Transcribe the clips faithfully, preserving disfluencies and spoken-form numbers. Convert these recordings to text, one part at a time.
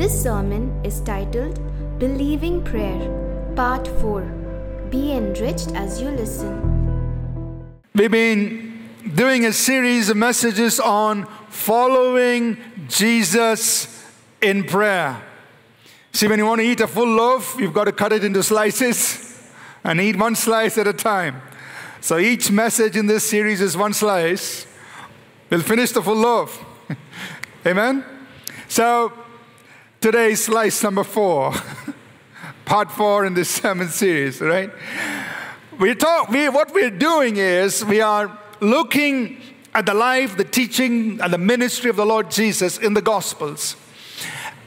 This sermon is titled Believing Prayer, Part four. Be enriched as you listen. We've been doing a series of messages on following Jesus in prayer. See, when you want to eat a full loaf, you've got to cut it into slices and eat one slice at a time. So each message in this series is one slice. We'll finish the full loaf. Amen? So today is slice number four, part four in this sermon series, right? We talk. We, what we're doing is we are looking at the life, the teaching, and the ministry of the Lord Jesus in the Gospels,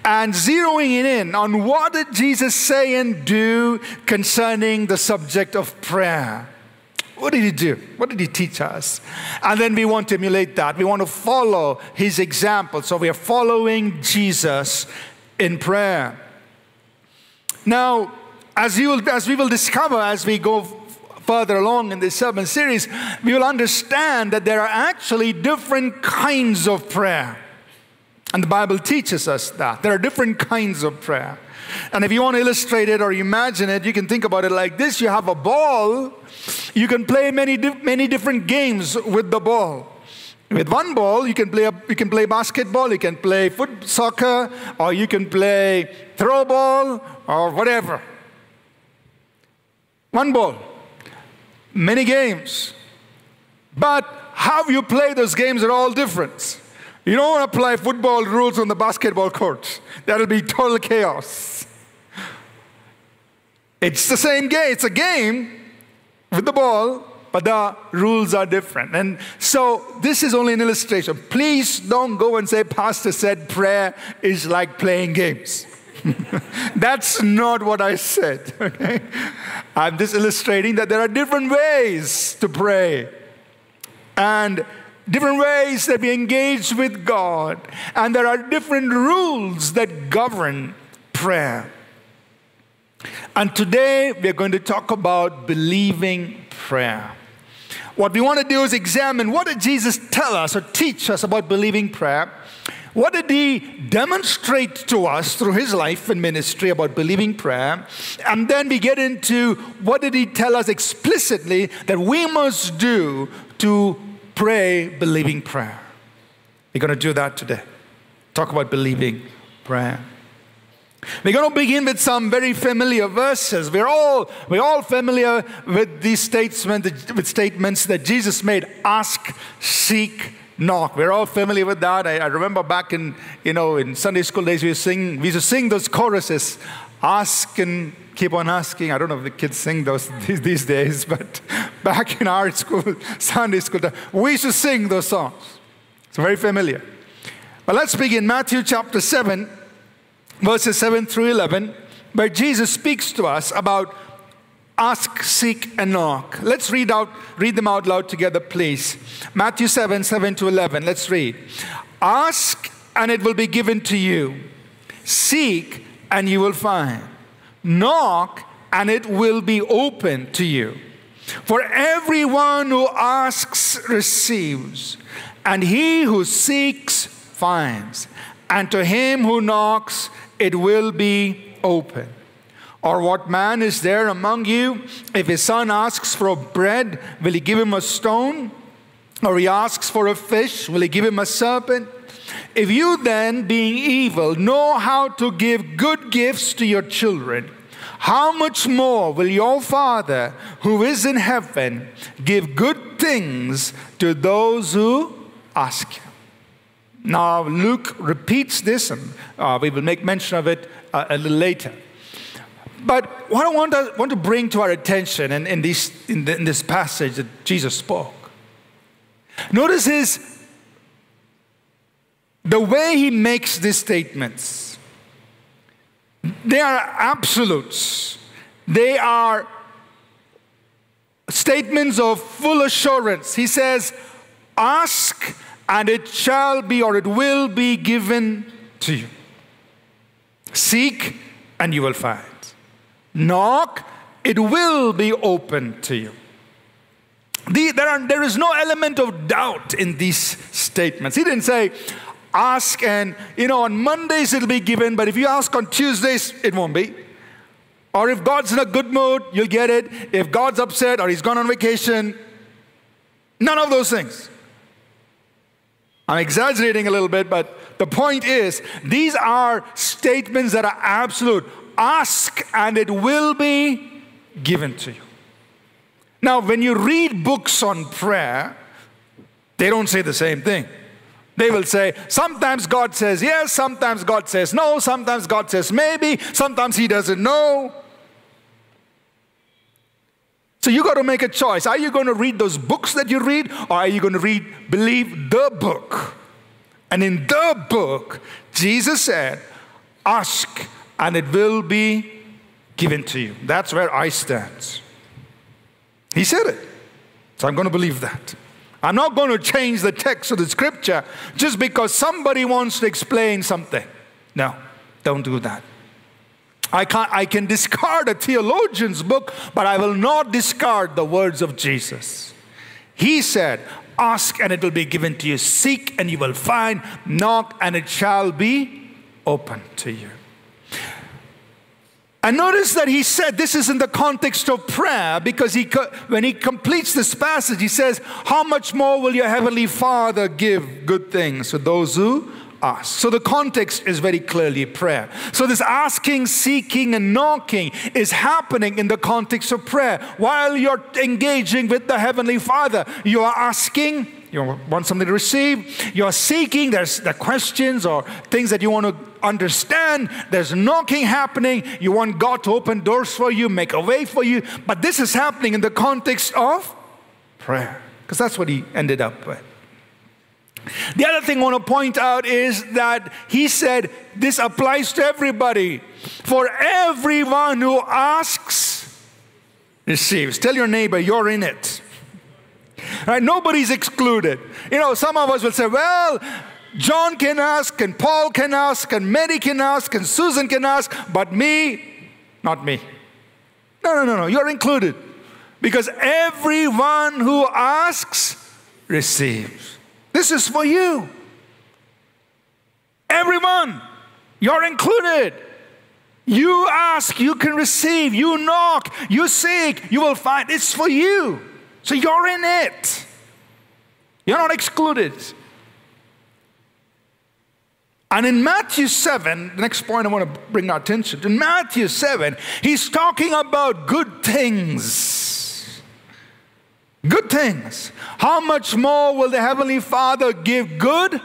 and zeroing in on what did Jesus say and do concerning the subject of prayer. What did he do? What did he teach us? And then we want to emulate that. We want to follow his example. So we are following Jesus in prayer. Now, as you will, as we will discover as we go further along in this sermon series, we will understand that there are actually different kinds of prayer. And the Bible teaches us that. There are different kinds of prayer. And if you want to illustrate it or imagine it, you can think about it like this. You have a ball. You can play many many different games with the ball. With one ball, you can play a, you can play basketball, you can play foot soccer, or you can play throw ball, or whatever. One ball. Many games. But how you play those games are all different. You don't want to apply football rules on the basketball court. That'll be total chaos. It's the same game. It's a game with the ball, but the rules are different. And so this is only an illustration. Please don't go and say, Pastor said prayer is like playing games. That's not what I said. Okay? I'm just illustrating that there are different ways to pray. And different ways that we engage with God. And there are different rules that govern prayer. And today, we are going to talk about believing prayer. What we want to do is examine what did Jesus tell us or teach us about believing prayer? What did he demonstrate to us through his life and ministry about believing prayer? And then we get into what did he tell us explicitly that we must do to pray believing prayer. We're going to do that today. Talk about believing prayer. We're going to begin with some very familiar verses. We're all we're all familiar with these statements, with statements that Jesus made: ask, seek, knock. We're all familiar with that. I, I remember back in you know in Sunday school days we used to sing we used to sing those choruses. Ask and keep on asking. I don't know if the kids sing those these, these days, but back in our school, Sunday school, we used to sing those songs. It's very familiar. But let's begin Matthew chapter seven, verses seven through eleven, where Jesus speaks to us about ask, seek, and knock. Let's read out, read them out loud together, please. Matthew seven, seven to eleven. Let's read. Ask, and it will be given to you. Seek, and you will find. Knock, and it will be opened to you. For everyone who asks receives, and he who seeks finds, and to him who knocks it will be open. Or what man is there among you, if his son asks for bread, will he give him a stone? Or he asks for a fish, will he give him a serpent? If you then, being evil, know how to give good gifts to your children, how much more will your Father who is in heaven give good things to those who ask him? Now, Luke repeats this, and uh, we will make mention of it uh, a little later. But what I want to, want to bring to our attention in, in, these, in, the, in this passage that Jesus spoke, notice his, the way he makes these statements. They are absolutes. They are statements of full assurance. He says, ask and it shall be or it will be given to you. Seek and you will find. Knock, it will be open to you. The, there, are, there is no element of doubt in these statements. He didn't say, ask, and you know, on Mondays it'll be given, but if you ask on Tuesdays, it won't be. Or if God's in a good mood, you'll get it. If God's upset or he's gone on vacation, none of those things. I'm exaggerating a little bit, but the point is, these are statements that are absolute. Ask and it will be given to you. Now, when you read books on prayer, they don't say the same thing. They will say, sometimes God says yes, sometimes God says no, sometimes God says maybe, sometimes he doesn't know. So you got to make a choice. Are you going to read those books that you read, or are you going to read, believe the book? And in the book, Jesus said, ask and it will be given to you. That's where I stand. He said it. So I'm going to believe that. I'm not going to change the text of the scripture just because somebody wants to explain something. No, don't do that. I can't, I can discard a theologian's book, but I will not discard the words of Jesus. He said, ask and it will be given to you. Seek and you will find. Knock and it shall be open to you. And notice that he said this is in the context of prayer, because he, when he completes this passage, he says, how much more will your heavenly Father give good things to those who ask? So the context is very clearly prayer. So this asking, seeking, and knocking is happening in the context of prayer. While you're engaging with the heavenly Father, you are asking, you want something to receive, you're seeking, there's the questions or things that you want to understand, there's knocking happening, you want God to open doors for you, make a way for you, but this is happening in the context of prayer, because that's what he ended up with. The other thing I want to point out is that he said this applies to everybody. For everyone who asks, receives. Tell your neighbor, you're in it. Right? Nobody's excluded. You know, some of us will say, well, John can ask, and Paul can ask, and Mary can ask, and Susan can ask, but me, not me. No, no, no, no, you're included. Because everyone who asks, receives. This is for you. Everyone, you're included. You ask, you can receive. You knock, you seek, you will find. It's for you. So you're in it. You're not excluded. And in Matthew seven, the next point I want to bring our attention to, in Matthew seven, he's talking about good things. Good things. How much more will the heavenly Father give good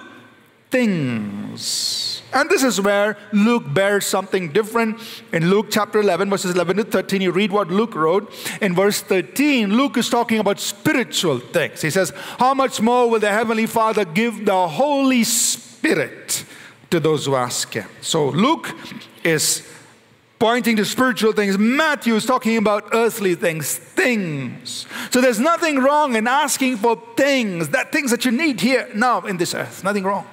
things? And this is where Luke bears something different. In Luke chapter eleven, verses eleven to thirteen, you read what Luke wrote. In verse thirteen, Luke is talking about spiritual things. He says, how much more will the heavenly Father give the Holy Spirit to those who ask him? So Luke is pointing to spiritual things. Matthew is talking about earthly things, things. So there's nothing wrong in asking for things, that things that you need here, now, in this earth. Nothing wrong.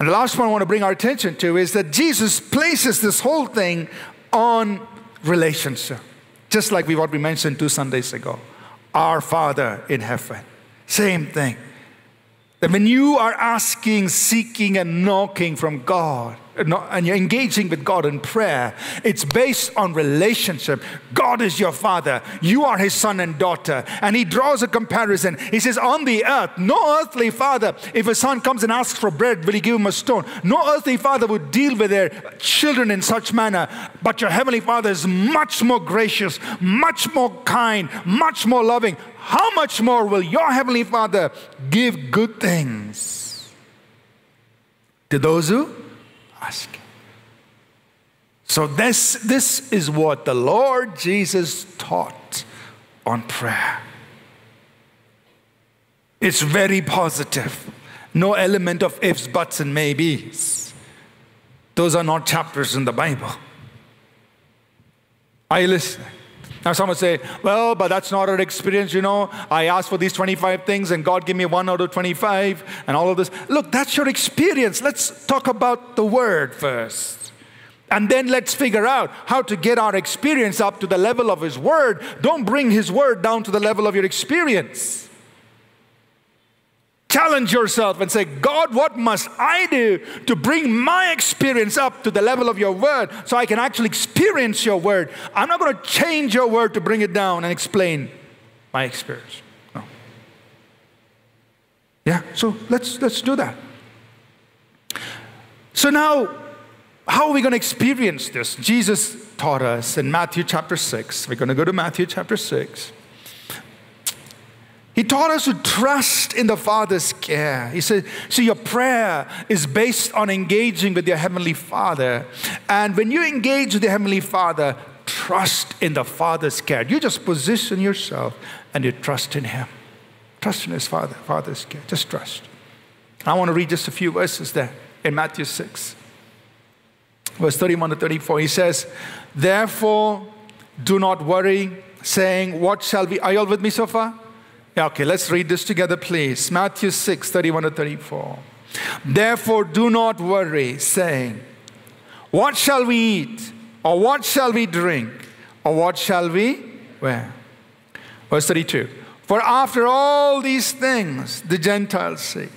And the last one I want to bring our attention to is that Jesus places this whole thing on relationship. Just like we what we mentioned two Sundays ago. Our Father in heaven. Same thing. That when you are asking, seeking, and knocking from God, and you're engaging with God in prayer, it's based on relationship. God is your Father. You are his son and daughter. And he draws a comparison. He says, on the earth, no earthly father, if a son comes and asks for bread, will he give him a stone? No earthly father would deal with their children in such manner. But your heavenly Father is much more gracious, much more kind, much more loving. How much more will your heavenly Father give good things to those who ask. So this, this is what the Lord Jesus taught on prayer. It's very positive. No element of ifs, buts, and maybes. Those are not chapters in the Bible. Are you listening? Now some would say, well, but that's not our experience, you know. I asked for these twenty-five things and God gave me one out of twenty-five and all of this. Look, that's your experience. Let's talk about the word first. And then let's figure out how to get our experience up to the level of his word. Don't bring his word down to the level of your experience. Challenge yourself and say, God, what must I do to bring my experience up to the level of your word so I can actually experience your word? I'm not going to change your word to bring it down and explain my experience. No. Yeah, so let's, let's do that. So now, how are we going to experience this? Jesus taught us in Matthew chapter six. We're going to go to Matthew chapter six. He taught us to trust in the Father's care. He said, see, your prayer is based on engaging with your Heavenly Father. And when you engage with the Heavenly Father, trust in the Father's care. You just position yourself and you trust in Him. Trust in His Father, Father's care. Just trust. I want to read just a few verses there in Matthew six. Verse thirty-one to thirty-four, he says, therefore, do not worry, saying, what shall we? Are you all with me so far? Okay, let's read this together, please. Matthew six, thirty-one to thirty-four. Therefore, do not worry, saying, what shall we eat? Or what shall we drink? Or what shall we wear? Verse thirty-two. For after all these things, the Gentiles seek.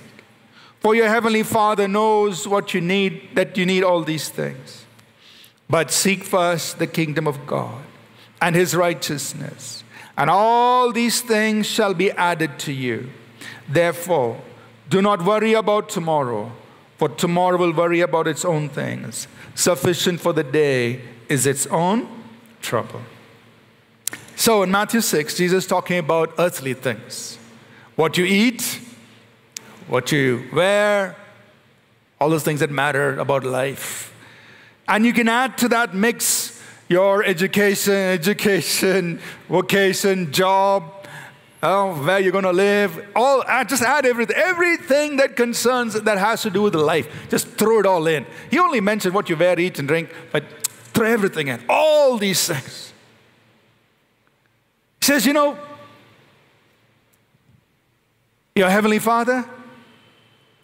For your Heavenly Father knows what you need, that you need all these things. But seek first the kingdom of God and His righteousness. And all these things shall be added to you. Therefore, do not worry about tomorrow, for tomorrow will worry about its own things. Sufficient for the day is its own trouble. So in Matthew six, Jesus is talking about earthly things. What you eat, what you wear, all those things that matter about life. And you can add to that mix your education, education, vocation, job, oh, where you're going to live. All, just add everything. Everything that concerns, that has to do with life. Just throw it all in. He only mentioned what you wear, eat, and drink, but throw everything in. All these things. He says, you know, your Heavenly Father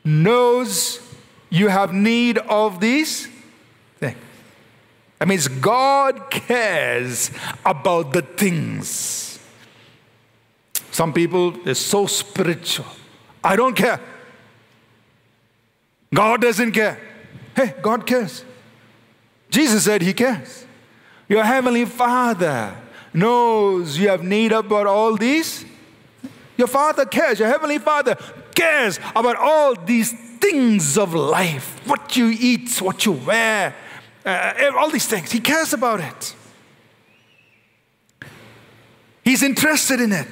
knows you have need of these things. That means God cares about the things. Some people, they're so spiritual. I don't care. God doesn't care. Hey, God cares. Jesus said He cares. Your Heavenly Father knows you have need about all these. Your Father cares. Your Heavenly Father cares about all these things of life. What you eat, what you wear. Uh, all these things. He cares about it. He's interested in it.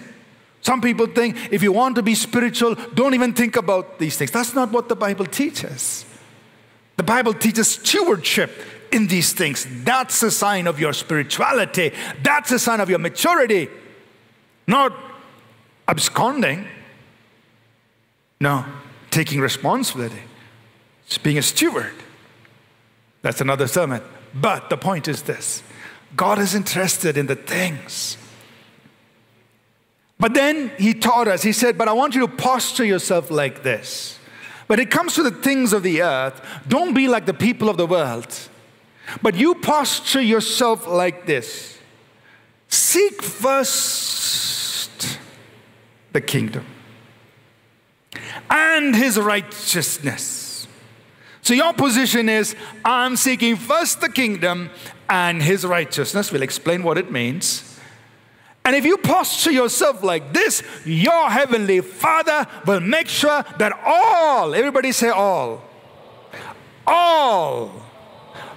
Some people think if you want to be spiritual, don't even think about these things. That's not what the Bible teaches. The Bible teaches stewardship in these things. That's a sign of your spirituality. That's a sign of your maturity. Not absconding. No, taking responsibility. It's being a steward. That's another sermon. But the point is this. God is interested in the things. But then He taught us, He said, but I want you to posture yourself like this. When it comes to the things of the earth, don't be like the people of the world. But you posture yourself like this. Seek first the kingdom and His righteousness. So your position is, I'm seeking first the kingdom and His righteousness. We'll explain what it means. And if you posture yourself like this, your Heavenly Father will make sure that all, everybody say all, all,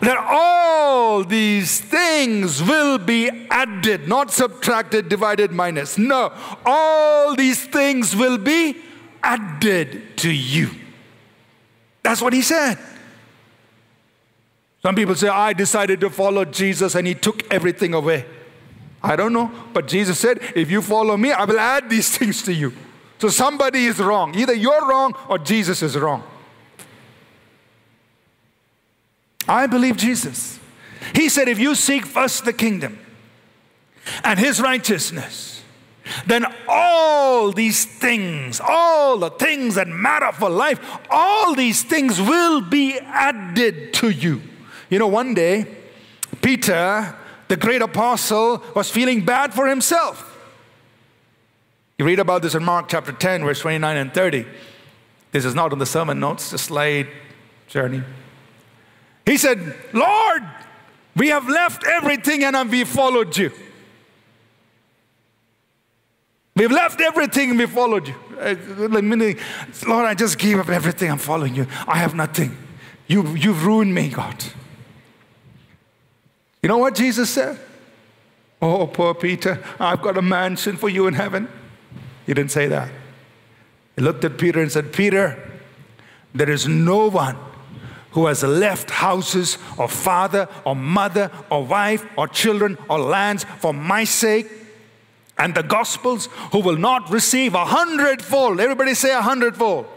that all these things will be added, not subtracted, divided, minus. No, all these things will be added to you. That's what He said. Some people say, I decided to follow Jesus and He took everything away. I don't know, but Jesus said, if you follow me, I will add these things to you. So somebody is wrong. Either you're wrong or Jesus is wrong. I believe Jesus. He said, if you seek first the kingdom and His righteousness, then all these things, all the things that matter for life, all these things will be added to you. You know, one day, Peter, the great apostle, was feeling bad for himself. You read about this in Mark chapter ten, verse twenty-nine and thirty. This is not in the sermon notes, the slide journey. He said, Lord, we have left everything and we followed you. We've left everything and we followed you. Meaning, Lord, I just gave up everything. I'm following you. I have nothing. You, you've ruined me, God. You know what Jesus said? Oh, poor Peter, I've got a mansion for you in heaven. He didn't say that. He looked at Peter and said, Peter, there is no one who has left houses or father or mother or wife or children or lands for my sake and the Gospels who will not receive a hundredfold. Everybody say a hundredfold.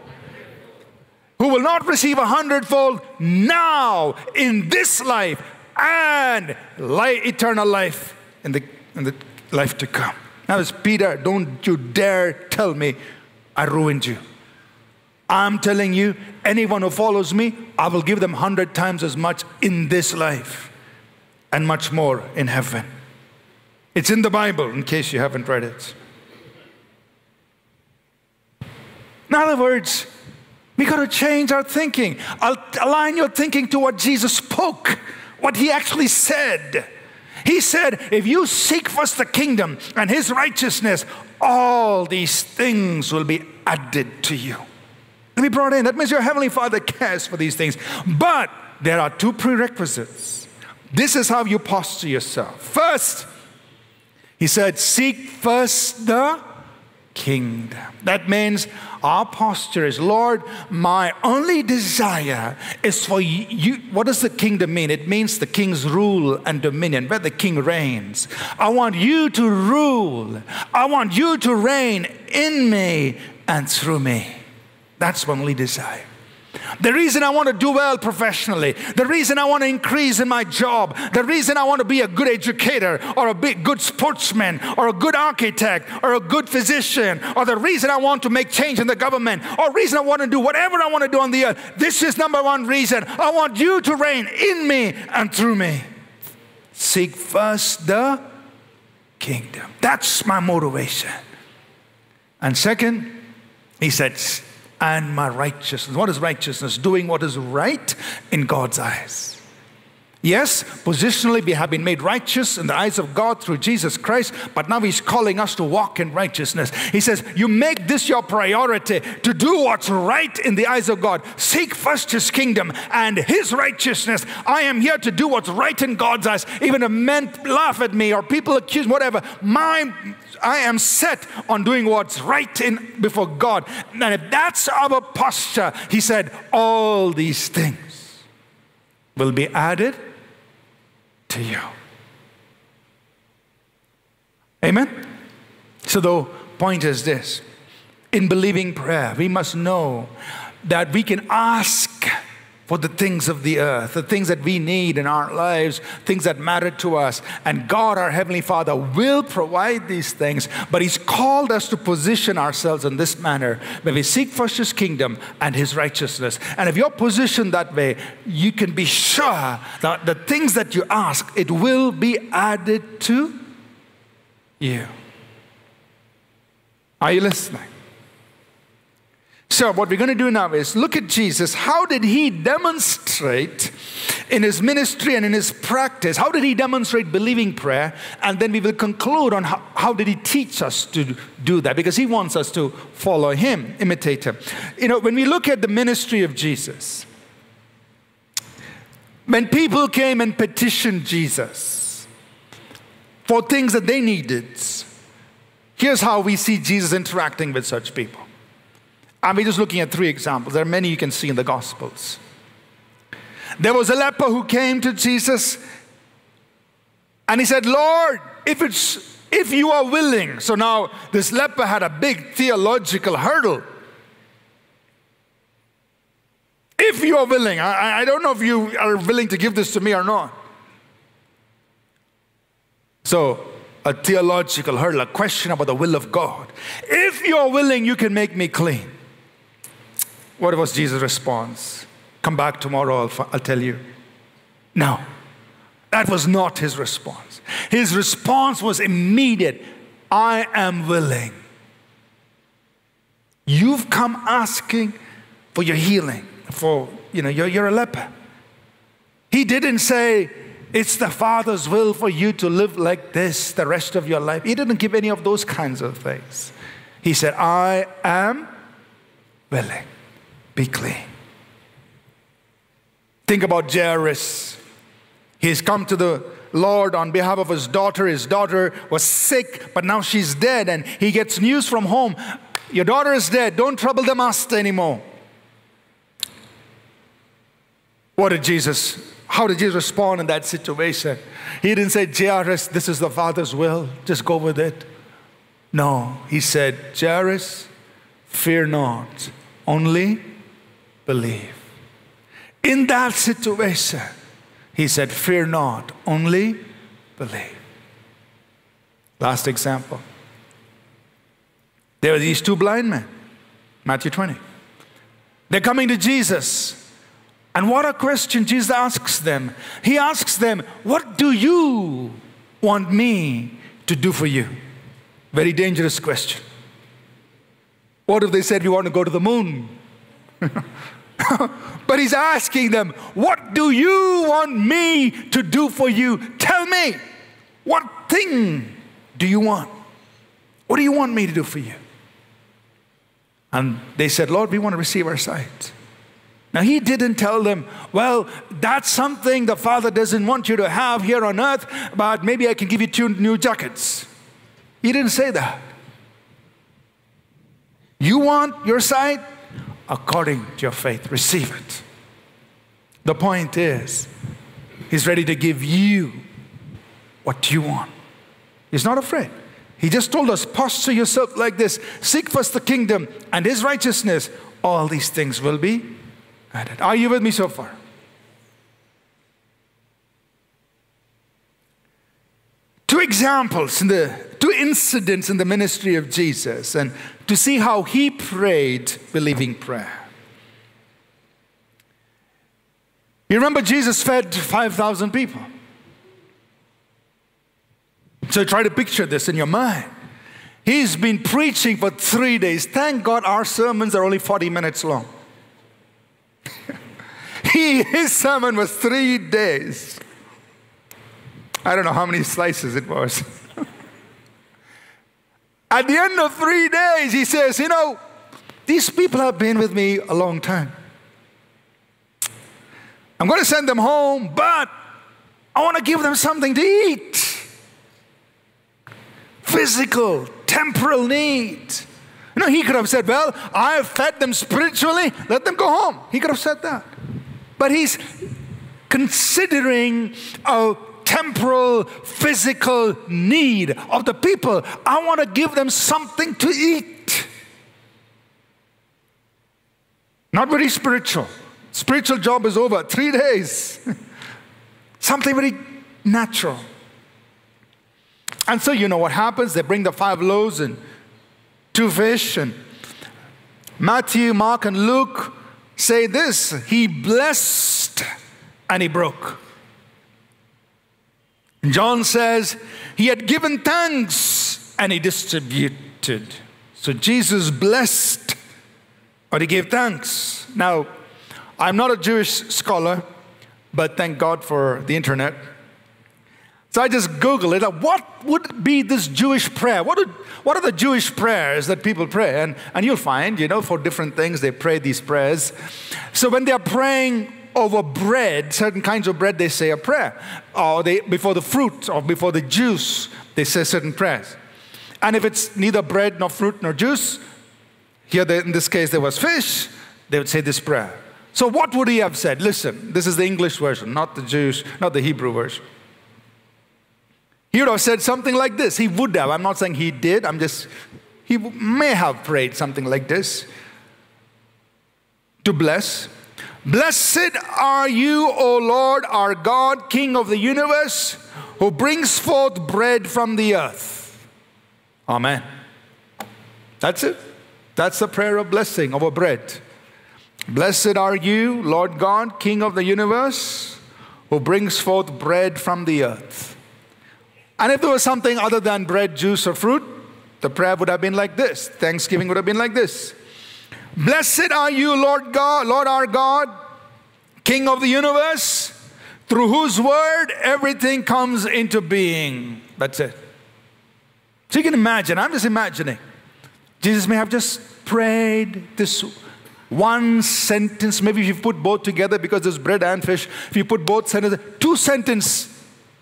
Who will not receive a hundredfold now in this life and life, eternal life in the, in the life to come. Now it's Peter, don't you dare tell me I ruined you. I'm telling you, anyone who follows me, I will give them hundred times as much in this life and much more in heaven. It's in the Bible, in case you haven't read it. In other words, we got to change our thinking. I'll align your thinking to what Jesus spoke, what he actually said. He said, if you seek first the kingdom and his righteousness, all these things will be added to you. To be brought in. That means your Heavenly Father cares for these things. But there are two prerequisites. This is how you posture yourself. First, he said, seek first the kingdom. That means our posture is, Lord, my only desire is for you. What does the kingdom mean? It means the king's rule and dominion, where the king reigns. I want you to rule. I want you to reign in me and through me. That's my only desire. The reason I want to do well professionally, the reason I want to increase in my job, the reason I want to be a good educator or a big, good sportsman or a good architect or a good physician, or the reason I want to make change in the government, or reason I want to do whatever I want to do on the earth, this is number one reason. I want you to reign in me and through me. Seek first the kingdom. That's my motivation. And second, he said, and my righteousness. What is righteousness? Doing what is right in God's eyes. Yes, positionally we have been made righteous in the eyes of God through Jesus Christ, but now he's calling us to walk in righteousness. He says, you make this your priority to do what's right in the eyes of God. Seek first his kingdom and his righteousness. I am here to do what's right in God's eyes. Even if men laugh at me or people accuse, whatever, my, I am set on doing what's right in before God. And if that's our posture, he said, all these things will be added to you. Amen? So the point is this. In believing prayer, we must know that we can ask for the things of the earth, the things that we need in our lives, things that matter to us. And God, our Heavenly Father, will provide these things. But he's called us to position ourselves in this manner, where we seek first his kingdom and his righteousness. And if you're positioned that way, you can be sure that the things that you ask, it will be added to you. Are you listening? So what we're going to do now is look at Jesus. How did he demonstrate in his ministry and in his practice? How did he demonstrate believing prayer? And then we will conclude on how, how did he teach us to do that? Because he wants us to follow him, imitate him. You know, when we look at the ministry of Jesus, when people came and petitioned Jesus for things that they needed, here's how we see Jesus interacting with such people. And we're just looking at three examples. There are many you can see in the Gospels. There was a leper who came to Jesus and he said, Lord, if it's if you are willing. So now this leper had a big theological hurdle. If you are willing. I, I don't know if you are willing to give this to me or not. So a theological hurdle, a question about the will of God. If you are willing, you can make me clean. What was Jesus' response? Come back tomorrow, I'll, I'll tell you. No, that was not his response. His response was immediate. I am willing. You've come asking, for your healing, for, you know, you're, you're a leper. He didn't say, it's the Father's will for you to live like this the rest of your life. He didn't give any of those kinds of things. He said, I am willing. Be clean. Think about Jairus. He's come to the Lord on behalf of his daughter. His daughter was sick, but now she's dead. And he gets news from home. Your daughter is dead. Don't trouble the master anymore. What did Jesus, how did Jesus respond in that situation? He didn't say, Jairus, this is the Father's will. Just go with it. No, he said, Jairus, fear not. Only believe. In that situation, he said, fear not, only believe. Last example. There are these two blind men, Matthew twenty. They're coming to Jesus. And what a question Jesus asks them. He asks them, what do you want me to do for you? Very dangerous question. What if they said, we want to go to the moon? But he's asking them, what do you want me to do for you? Tell me, what thing do you want? What do you want me to do for you? And they said, Lord, we want to receive our sight. Now, he didn't tell them, well, that's something the Father doesn't want you to have here on earth, but maybe I can give you two new jackets. He didn't say that. You want your sight? According to your faith, receive it. The point is, he's ready to give you what you want. He's not afraid. He just told us, posture yourself like this. Seek first the kingdom and his righteousness. All these things will be added. Are you with me so far? Two examples in the two incidents in the ministry of Jesus, and to see how he prayed believing prayer. You remember Jesus fed five thousand people. So try to picture this in your mind. He's been preaching for three days. Thank God our sermons are only forty minutes long. he, his sermon was three days. I don't know how many slices it was. At the end of three days, he says, you know, these people have been with me a long time. I'm going to send them home, but I want to give them something to eat. Physical, temporal need. You know, he could have said, well, I fed them spiritually. Let them go home. He could have said that. But he's considering a temporal, physical need of the people. I want to give them something to eat. Not very spiritual. Spiritual job is over. Three days. Something very natural. And so you know what happens. They bring the five loaves and two fish. And Matthew, Mark, and Luke say this. He blessed and he broke. John says, he had given thanks and he distributed. So Jesus blessed, or he gave thanks. Now, I'm not a Jewish scholar, but thank God for the internet. So I just Googled it. What would be this Jewish prayer? What, would, what are the Jewish prayers that people pray? And, and you'll find, you know, for different things, they pray these prayers. So when they are praying over bread, certain kinds of bread, they say a prayer. Or they, before the fruit or before the juice, they say certain prayers. And if it's neither bread nor fruit nor juice, here they, in this case there was fish, they would say this prayer. So what would he have said? Listen, this is the English version, not the Jewish, not the Hebrew version. He would have said something like this. He would have. I'm not saying he did. I'm just, he may have prayed something like this. To bless. Blessed are you, O Lord, our God, King of the universe, who brings forth bread from the earth. Amen. That's it. That's the prayer of blessing over bread. Blessed are you, Lord God, King of the universe, who brings forth bread from the earth. And if there was something other than bread, juice, or fruit, the prayer would have been like this. Thanksgiving would have been like this. Blessed are you, Lord God, Lord our God, King of the universe, through whose word everything comes into being. That's it. So you can imagine, I'm just imagining. Jesus may have just prayed this one sentence. Maybe if you put both together, because there's bread and fish, if you put both sentences, two sentence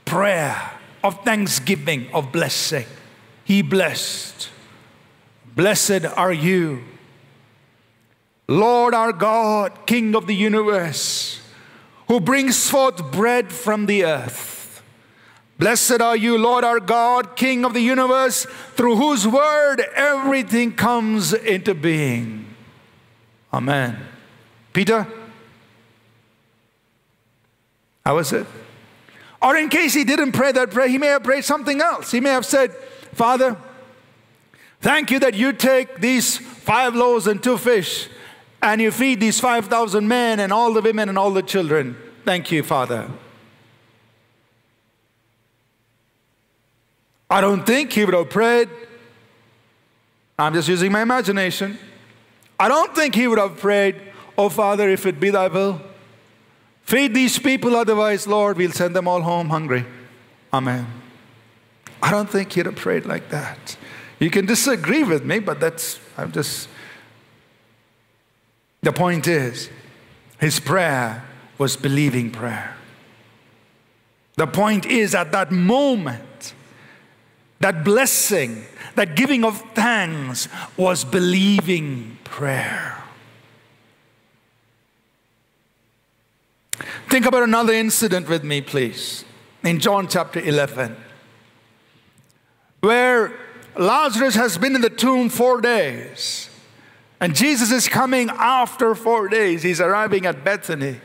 prayer of thanksgiving, of blessing. He blessed. Blessed are you, Lord our God, King of the universe, who brings forth bread from the earth. Blessed are you, Lord our God, King of the universe, through whose word everything comes into being. Amen. Peter? How was it? Or in case he didn't pray that prayer, he may have prayed something else. He may have said, Father, thank you that you take these five loaves and two fish and you feed these five thousand men and all the women and all the children. Thank you, Father. I don't think he would have prayed. I'm just using my imagination. I don't think he would have prayed, oh, Father, if it be thy will, feed these people, otherwise, Lord, we'll send them all home hungry. Amen. I don't think he'd have prayed like that. You can disagree with me, but that's, I'm just... The point is, his prayer was believing prayer. The point is, at that moment, that blessing, that giving of thanks was believing prayer. Think about another incident with me, please. In John chapter eleven, where Lazarus has been in the tomb four days. And Jesus is coming after four days. He's arriving at Bethany.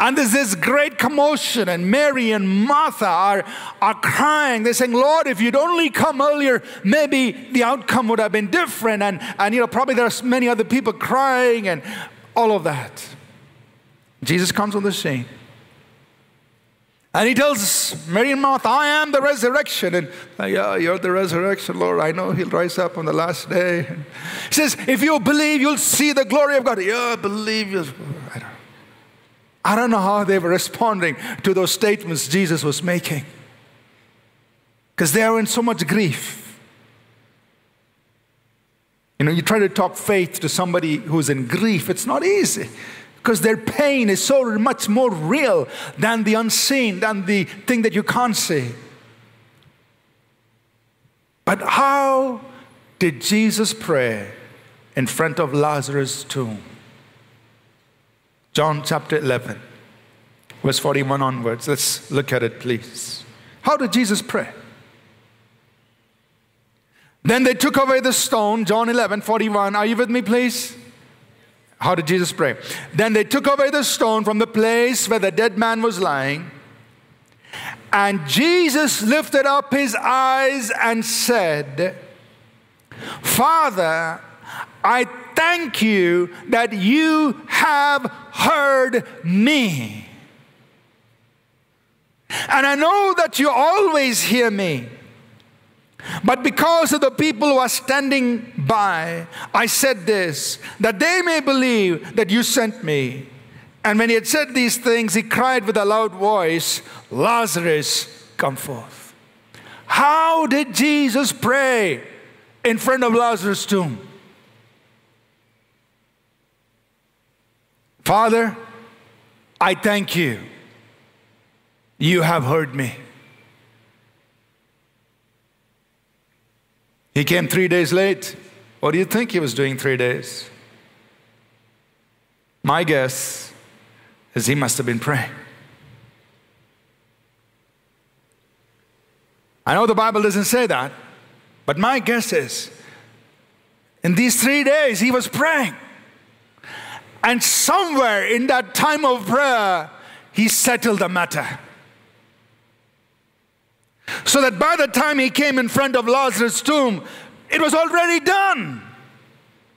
And there's this great commotion. And Mary and Martha are, are crying. They're saying, Lord, if you'd only come earlier, maybe the outcome would have been different. And, and you know, probably there are many other people crying and all of that. Jesus comes on the scene. And he tells Mary and Martha, I am the resurrection. And yeah, you're the resurrection, Lord. I know he'll rise up on the last day. And he says, if you believe, you'll see the glory of God. Yeah, believe. I don't, I don't know how they were responding to those statements Jesus was making. Because they are in so much grief. You know, you try to talk faith to somebody who's in grief. It's not easy. Because their pain is so much more real than the unseen, than the thing that you can't see. But how did Jesus pray in front of Lazarus' tomb? John chapter eleven, verse forty-one onwards. Let's look at it, please. How did Jesus pray? Then they took away the stone. John eleven, forty-one. Are you with me, please? How did Jesus pray? Then they took away the stone from the place where the dead man was lying. And Jesus lifted up his eyes and said, Father, I thank you that you have heard me. And I know that you always hear me. But because of the people who are standing by, I said this, that they may believe that you sent me. And when he had said these things, he cried with a loud voice, Lazarus, come forth. How did Jesus pray in front of Lazarus' tomb? Father, I thank you. You have heard me. He came three days late. What do you think he was doing three days? My guess is he must have been praying. I know the Bible doesn't say that, but my guess is in these three days he was praying. And somewhere in that time of prayer, he settled the matter. So that by the time he came in front of Lazarus' tomb, it was already done.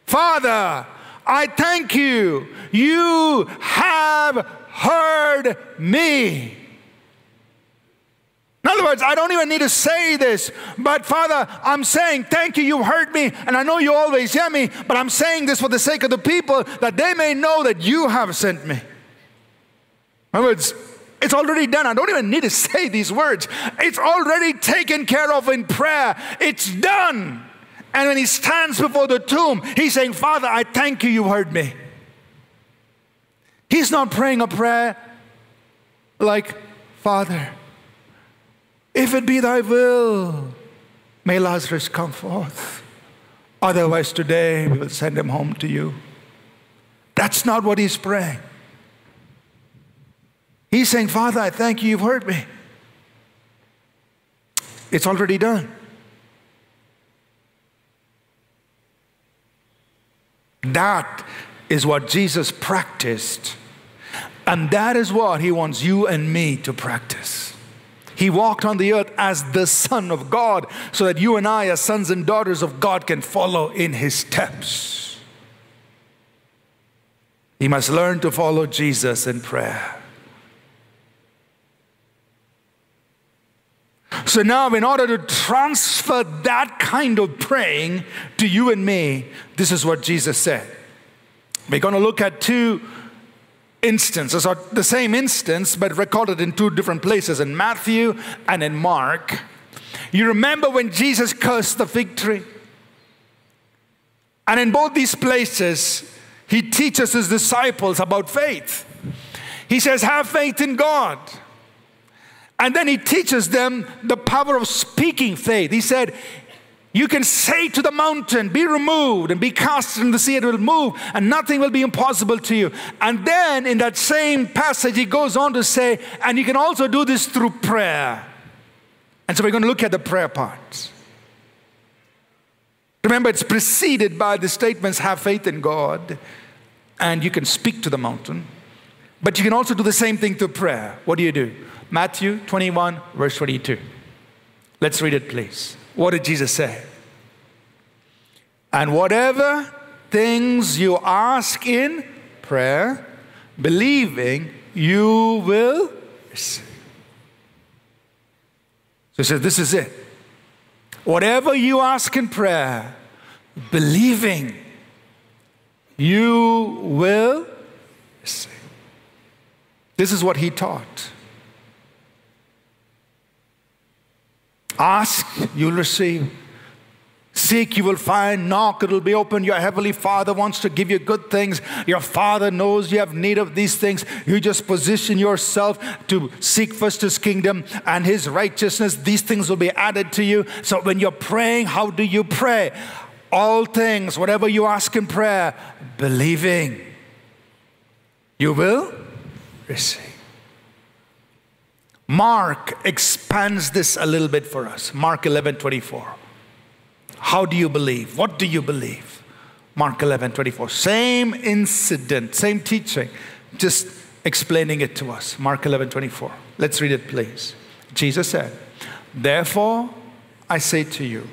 Father, I thank you. You have heard me. Now other words, I don't even need to say this, but Father, I'm saying thank you, you heard me, and I know you always hear me, but I'm saying this for the sake of the people, that they may know that you have sent me. In other words, it's already done. I don't even need to say these words. It's already taken care of in prayer. It's done. And when he stands before the tomb, he's saying, Father, I thank you, you heard me. He's not praying a prayer like, Father, if it be thy will, may Lazarus come forth. Otherwise today we will send him home to you. That's not what he's praying. He's saying, Father, I thank you, you've heard me. It's already done. That is what Jesus practiced. And that is what he wants you and me to practice. He walked on the earth as the Son of God, so that you and I, as sons and daughters of God, can follow in his steps. You must learn to follow Jesus in prayer. So now, in order to transfer that kind of praying to you and me, this is what Jesus said. We're going to look at two instances, or the same instance, but recorded in two different places, in Matthew and in Mark. You remember when Jesus cursed the fig tree? And in both these places, he teaches his disciples about faith. He says, have faith in God. And then he teaches them the power of speaking faith. He said, you can say to the mountain, be removed and be cast into the sea, it will move and nothing will be impossible to you. And then in that same passage, he goes on to say, and you can also do this through prayer. And so we're going to look at the prayer part. Remember, it's preceded by the statements, have faith in God, and you can speak to the mountain. But you can also do the same thing through prayer. What do you do? Matthew twenty-one, verse twenty-two. Let's read it, please. What did Jesus say? And whatever things you ask in prayer, believing, you will receive. So he says, this is it. Whatever you ask in prayer, believing, you will receive. This is what he taught. Ask, you'll receive. Seek, you will find. Knock, it'll be open. Your heavenly Father wants to give you good things. Your Father knows you have need of these things. You just position yourself to seek first his kingdom and his righteousness. These things will be added to you. So when you're praying, how do you pray? All things, whatever you ask in prayer, believing, you will receive. Mark expands this a little bit for us. Mark eleven twenty-four. How do you believe? What do you believe? Mark eleven twenty-four. Same incident, same teaching, just explaining it to us. Mark eleven twenty-four. Let's read it, please. Jesus said, therefore, I say to you,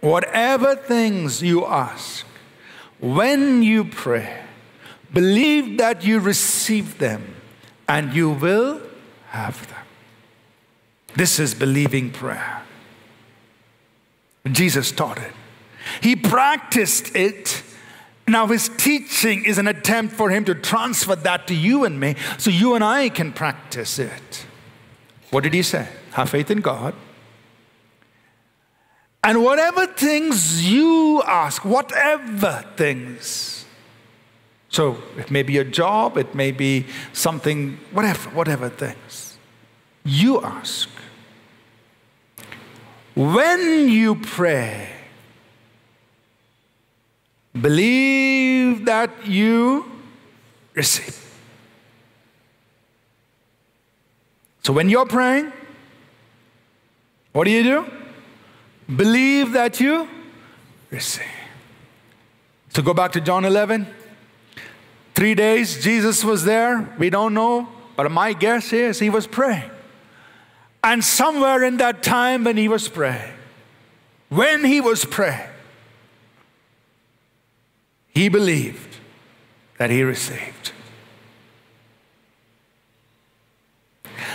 whatever things you ask, when you pray, believe that you receive them, and you will have them. This is believing prayer. Jesus taught it. He practiced it. Now his teaching is an attempt for him to transfer that to you and me, so you and I can practice it. What did he say? Have faith in God. And whatever things you ask, whatever things. So it may be a job, it may be something, whatever, whatever things. You ask. When you pray, believe that you receive. So when you're praying, what do you do? Believe that you receive. So go back to John eleven. Three days, Jesus was there. We don't know, but my guess is he was praying. And somewhere in that time when he was praying, when he was praying, he believed that he received.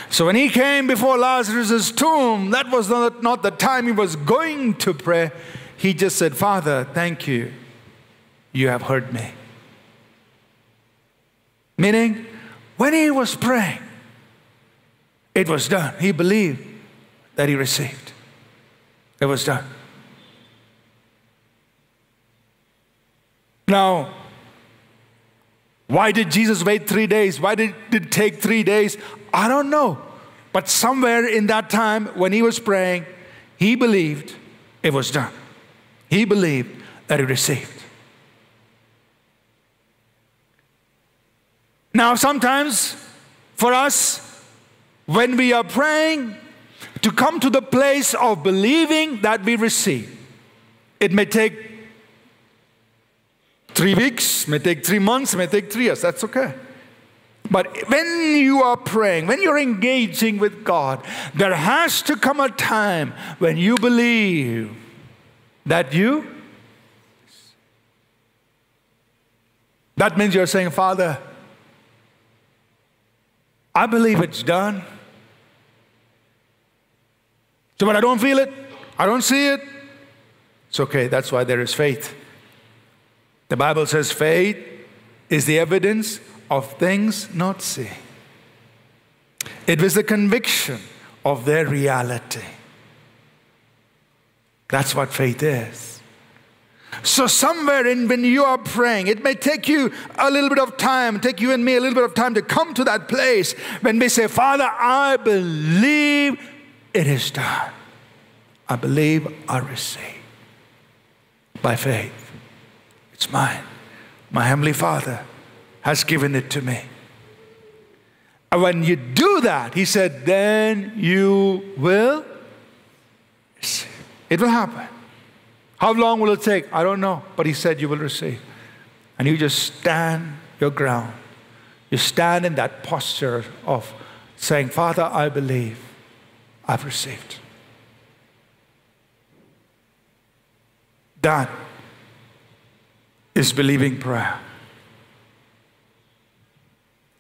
So when he came before Lazarus' tomb, that was not, not the time he was going to pray. He just said, Father, thank you. You have heard me. Meaning, when he was praying, it was done. He believed that he received. It was done. Now, why did Jesus wait three days? Why did it take three days? I don't know. But somewhere in that time when he was praying, he believed it was done. He believed that he received. Now, sometimes for us, when we are praying, to come to the place of believing that we receive, it may take three weeks, may take three months, may take three years. That's okay. But when you are praying, when you're engaging with God, there has to come a time when you believe that you. That means you're saying, Father, I believe it's done. So when I don't feel it, I don't see it, it's okay. That's why there is faith. The Bible says faith is the evidence of things not seen. It was the conviction of their reality. That's what faith is. So somewhere in when you are praying, it may take you a little bit of time, take you and me a little bit of time to come to that place when we say, Father, I believe it is done. I believe I receive. By faith, it's mine. My Heavenly Father has given it to me. And when you do that, he said, then you will receive. It will happen. How long will it take? I don't know. But he said, you will receive. And you just stand your ground. You stand in that posture of saying, Father, I believe I've received. That is believing prayer.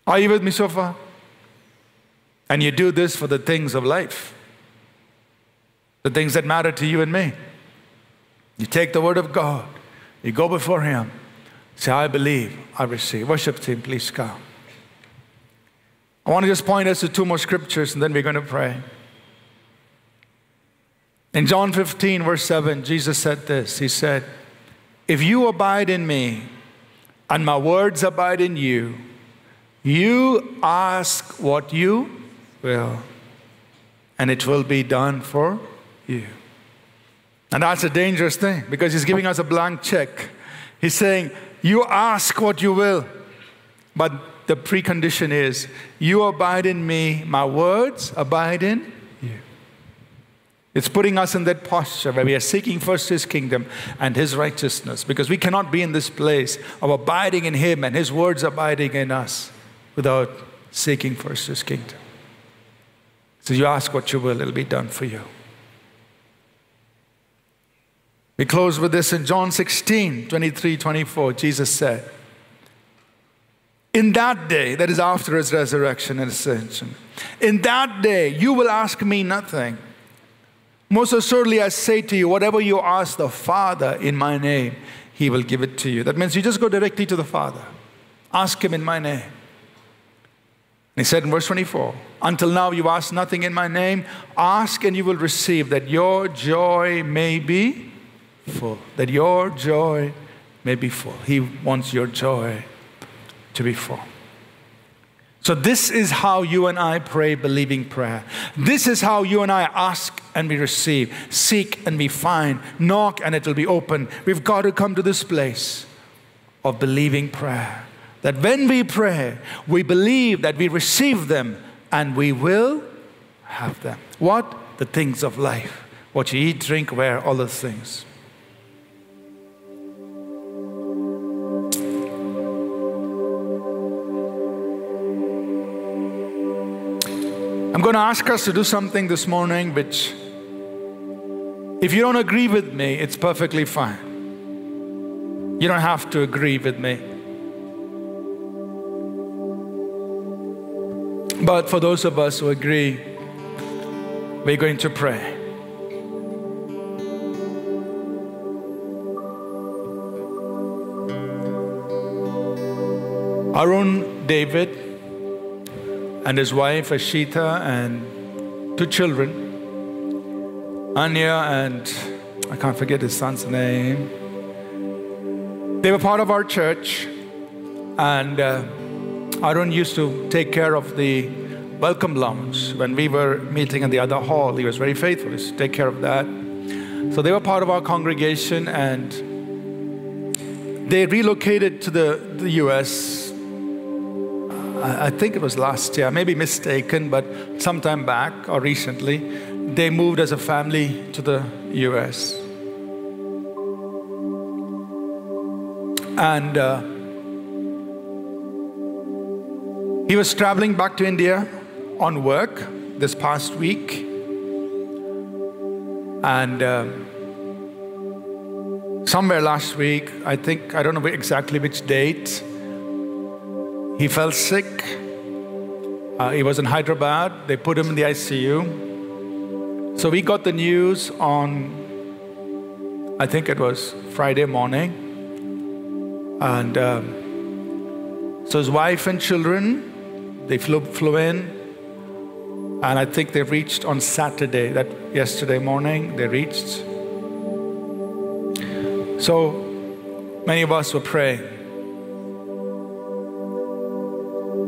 Are you with me so far? And you do this for the things of life, the things that matter to you and me. You take the word of God. You go before him. Say, I believe, I receive. Worship team, please come. I want to just point us to two more scriptures and then we're going to pray. In John fifteen verse seven, Jesus said this. He said, if you abide in me and my words abide in you, you ask what you will and it will be done for you. And that's a dangerous thing because he's giving us a blank check. He's saying, you ask what you will. But the precondition is, you abide in me, my words abide in you. It's putting us in that posture where we are seeking first his kingdom and his righteousness, because we cannot be in this place of abiding in him and his words abiding in us without seeking first his kingdom. So you ask what you will, it'll be done for you. We close with this in John sixteen, twenty-three, twenty-four. Jesus said, in that day, that is after his resurrection and ascension, in that day you will ask me nothing. Most assuredly I say to you, whatever you ask the Father in my name, he will give it to you. That means you just go directly to the Father. Ask him in my name. And he said in verse twenty-four, until now you ask nothing in my name. Ask and you will receive, that your joy may be full, that your joy may be full. He wants your joy to be full. So this is how you and I pray believing prayer. This is how you and I ask and we receive, seek and we find, knock and it will be open. We've got to come to this place of believing prayer, that when we pray, we believe that we receive them and we will have them. What? The things of life. What you eat, drink, wear, all those things. I'm going to ask us to do something this morning which, if you don't agree with me, it's perfectly fine. You don't have to agree with me. But for those of us who agree, we're going to pray. Arun David and his wife Ashita and two children, Anya and I can't forget his son's name. They were part of our church, and uh, Arun used to take care of the welcome lounge when we were meeting in the other hall. He was very faithful. He used to take care of that. So they were part of our congregation, and they relocated to the, the U S I think it was last year, maybe mistaken, but sometime back or recently, they moved as a family to the U S. And uh, he was traveling back to India on work this past week. And uh, somewhere last week, I think, I don't know exactly which date, he fell sick. Uh, he was in Hyderabad. They put him in the I C U. So we got the news on, I think it was Friday morning. And um, so his wife and children, they flew, flew in. And I think they reached on Saturday, that yesterday morning, they reached. So many of us were praying.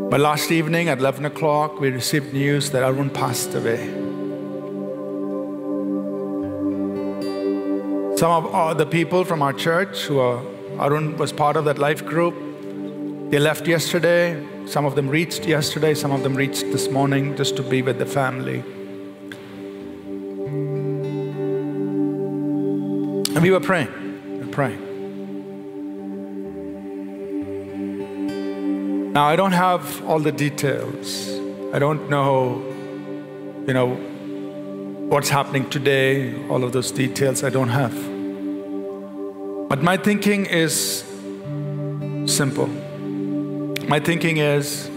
But last evening at eleven o'clock, we received news that Arun passed away. Some of the people from our church who are, Arun was part of that life group, they left yesterday. Some of them reached yesterday. Some of them reached this morning just to be with the family. And we were praying, we were praying. Now, I don't have all the details. I don't know, you know, what's happening today, all of those details I don't have. But my thinking is simple. My thinking is,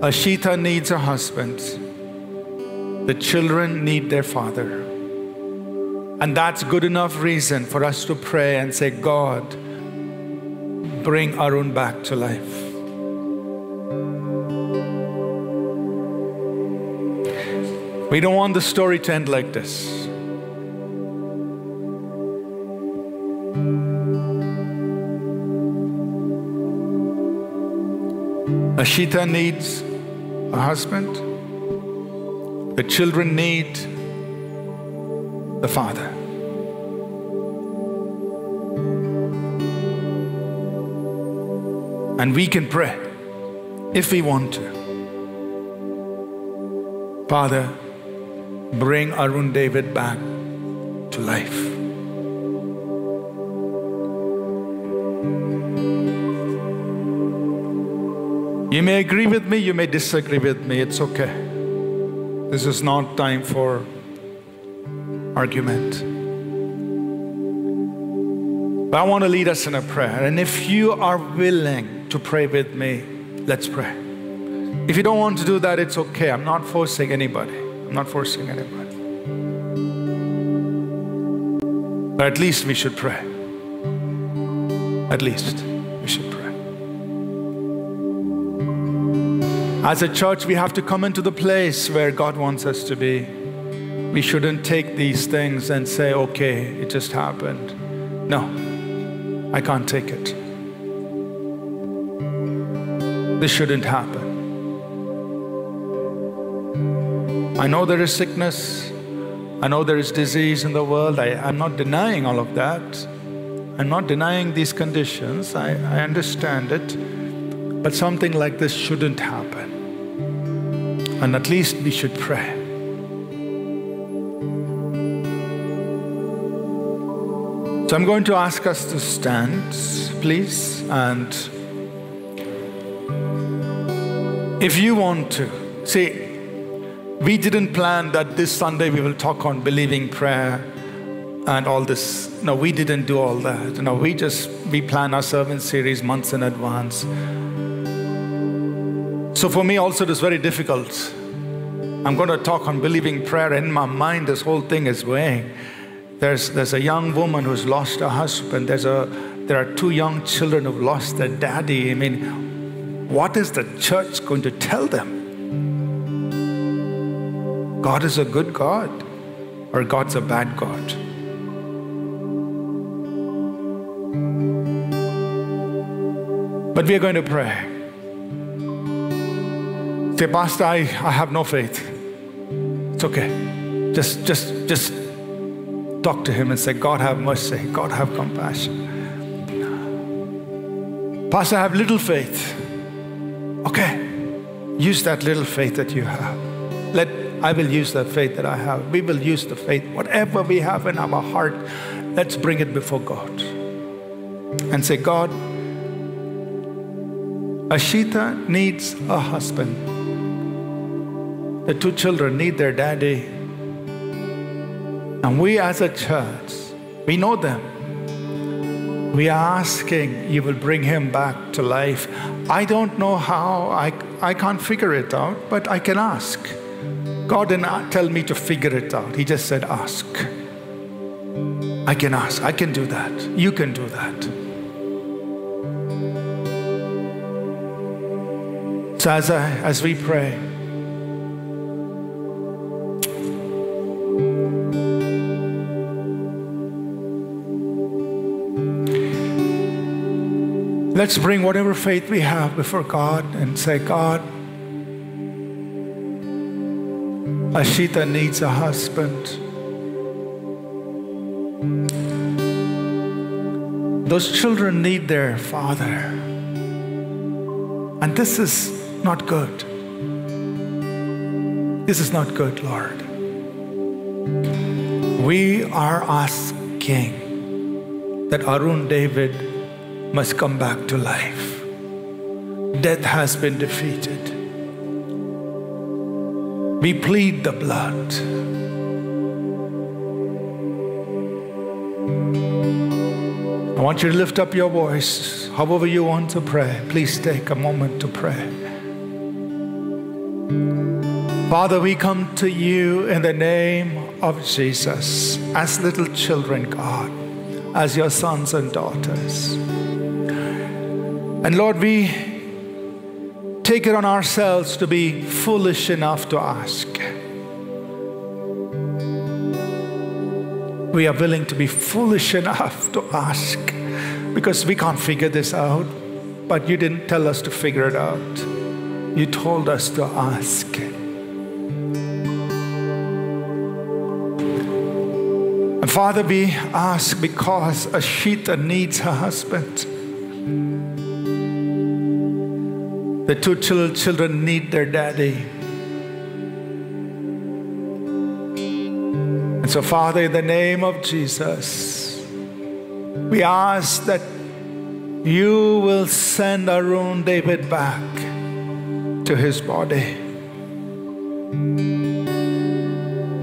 Ashita needs a husband. The children need their father. And that's good enough reason for us to pray and say, God, bring Arun back to life. We don't want the story to end like this. Ashita needs a husband. The children need the father. And we can pray if we want to. Father, bring Arun David back to life. You may agree with me, you may disagree with me, it's okay. This is not time for argument. But I want to lead us in a prayer. And if you are willing to pray with me, let's pray. If you don't want to do that, it's okay. I'm not forcing anybody. I'm not forcing anybody. But at least we should pray. At least we should pray. As a church, we have to come into the place where God wants us to be. We shouldn't take these things and say, okay, it just happened. No, I can't take it. This shouldn't happen. I know there is sickness. I know there is disease in the world. I, I'm not denying all of that. I'm not denying these conditions. I, I understand it. But something like this shouldn't happen. And at least we should pray. So I'm going to ask us to stand, please. And if you want to, see, we didn't plan that this Sunday we will talk on believing prayer and all this. No, we didn't do all that. No, we just, we plan our sermon series months in advance. So for me also it is very difficult. I'm going to talk on believing prayer. In my mind this whole thing is weighing. There's, there's a young woman who's lost her husband. There's a, there are two young children who've lost their daddy. I mean, what is the church going to tell them? God is a good God, or God's a bad God? But we are going to pray. Say, Pastor, I, I have no faith. It's okay. Just, just, just talk to him and say, God have mercy. God have compassion. Pastor, I have little faith. Okay. Use that little faith that you have. Let, I will use that faith that I have. We will use the faith. Whatever we have in our heart, let's bring it before God. And say, God, Ashita needs a husband. The two children need their daddy. And we as a church, we know them. We are asking you will bring him back to life. I don't know how, I, I can't figure it out, but I can ask. God didn't tell me to figure it out. He just said, ask. I can ask, I can do that. You can do that. So as, I, as we pray, let's bring whatever faith we have before God and say, God, Ashita needs a husband. Those children need their father. And this is not good. This is not good, Lord. We are asking that Arun David must come back to life. Death has been defeated. We plead the blood. I want you to lift up your voice, however you want to pray. Please take a moment to pray. Father, we come to you in the name of Jesus, as little children, God, as your sons and daughters. And Lord, we take it on ourselves to be foolish enough to ask. We are willing to be foolish enough to ask because we can't figure this out, but you didn't tell us to figure it out. You told us to ask. And Father, we ask because Ashita needs her husband. The two little children need their daddy. And so, Father, in the name of Jesus, we ask that you will send Arun David back to his body.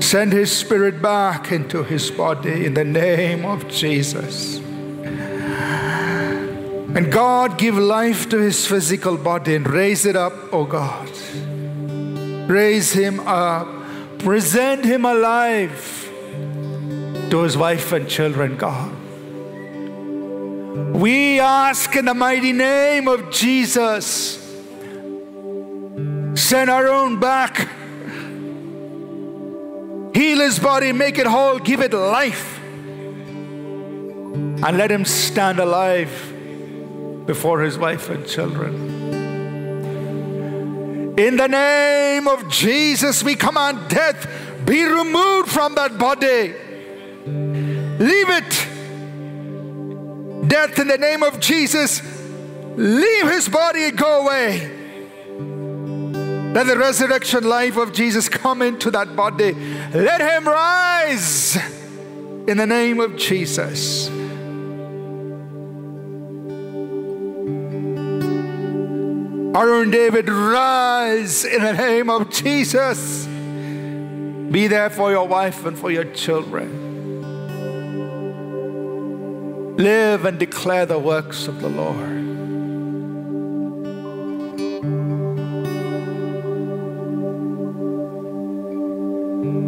Send his spirit back into his body in the name of Jesus. And God, give life to his physical body and raise it up, oh God. Raise him up. Present him alive to his wife and children, God. We ask in the mighty name of Jesus, send our own back. Heal his body, make it whole, give it life. And let him stand alive before his wife and children. In the name of Jesus, we command death, be removed from that body. Leave it. Death, in the name of Jesus, leave his body, go away. Let the resurrection life of Jesus come into that body. Let him rise in the name of Jesus. Arun David, rise in the name of Jesus. Be there for your wife and for your children. Live and declare the works of the Lord.